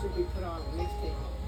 should be put on a mixtape.